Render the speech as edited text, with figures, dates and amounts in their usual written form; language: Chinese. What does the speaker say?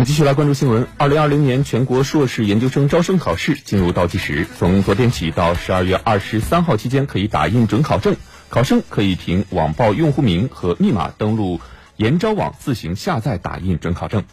们继续来关注新闻。2020年全国硕士研究生招生考试进入倒计时，从昨天起到12月23号期间可以打印准考证，考生可以凭网报用户名和密码登录研招网自行下载打印准考证。